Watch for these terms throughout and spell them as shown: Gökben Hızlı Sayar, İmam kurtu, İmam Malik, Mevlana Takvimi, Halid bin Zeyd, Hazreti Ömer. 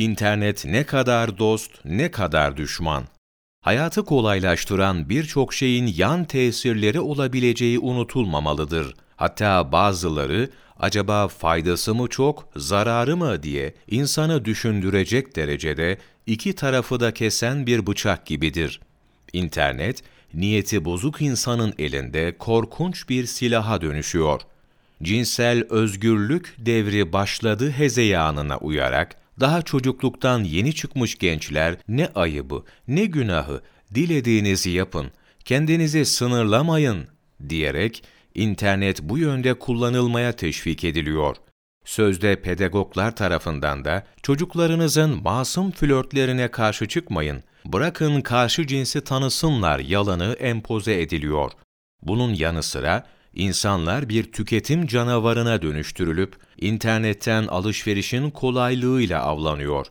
İnternet ne kadar dost, ne kadar düşman. Hayatı kolaylaştıran birçok şeyin yan tesirleri olabileceği unutulmamalıdır. Hatta bazıları, acaba faydası mı çok, zararı mı diye insanı düşündürecek derecede iki tarafı da kesen bir bıçak gibidir. İnternet, niyeti bozuk insanın elinde korkunç bir silaha dönüşüyor. Cinsel özgürlük devri başladı hezeyanına uyarak, daha çocukluktan yeni çıkmış gençler ne ayıbı, ne günahı, dilediğinizi yapın, kendinizi sınırlamayın diyerek internet bu yönde kullanılmaya teşvik ediliyor. Sözde pedagoglar tarafından da çocuklarınızın masum flörtlerine karşı çıkmayın, bırakın karşı cinsi tanısınlar yalanı empoze ediliyor. Bunun yanı sıra İnsanlar bir tüketim canavarına dönüştürülüp, internetten alışverişin kolaylığıyla avlanıyor.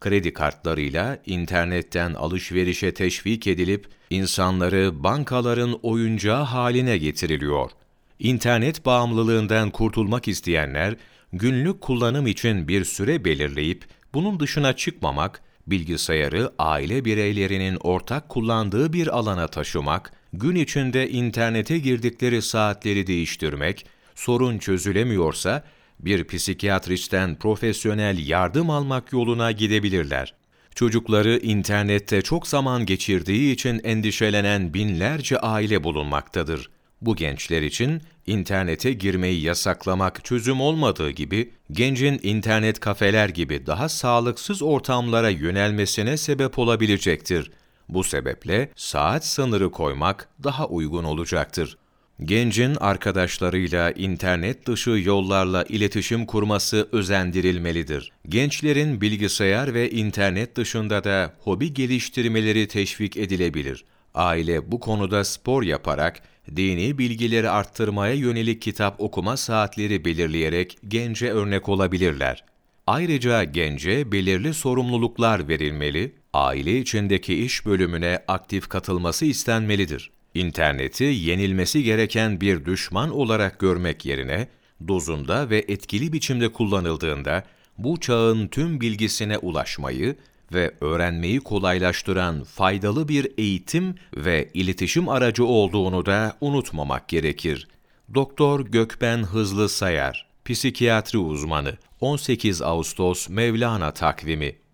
Kredi kartlarıyla internetten alışverişe teşvik edilip, insanları bankaların oyuncağı haline getiriliyor. İnternet bağımlılığından kurtulmak isteyenler, günlük kullanım için bir süre belirleyip, bunun dışına çıkmamak, bilgisayarı aile bireylerinin ortak kullandığı bir alana taşımak, gün içinde internete girdikleri saatleri değiştirmek, sorun çözülemiyorsa bir psikiyatristten profesyonel yardım almak yoluna gidebilirler. Çocukları internette çok zaman geçirdiği için endişelenen binlerce aile bulunmaktadır. Bu gençler için internete girmeyi yasaklamak çözüm olmadığı gibi, gencin internet kafeler gibi daha sağlıksız ortamlara yönelmesine sebep olabilecektir. Bu sebeple saat sınırı koymak daha uygun olacaktır. Gencin arkadaşlarıyla internet dışı yollarla iletişim kurması özendirilmelidir. Gençlerin bilgisayar ve internet dışında da hobi geliştirmeleri teşvik edilebilir. Aile bu konuda spor yaparak, dini bilgileri arttırmaya yönelik kitap okuma saatleri belirleyerek gence örnek olabilirler. Ayrıca gence belirli sorumluluklar verilmeli, aile içindeki iş bölümüne aktif katılması istenmelidir. İnterneti yenilmesi gereken bir düşman olarak görmek yerine, dozunda ve etkili biçimde kullanıldığında, bu çağın tüm bilgisine ulaşmayı ve öğrenmeyi kolaylaştıran faydalı bir eğitim ve iletişim aracı olduğunu da unutmamak gerekir. Doktor Gökben Hızlı Sayar, psikiyatri uzmanı, 18 Ağustos Mevlana Takvimi.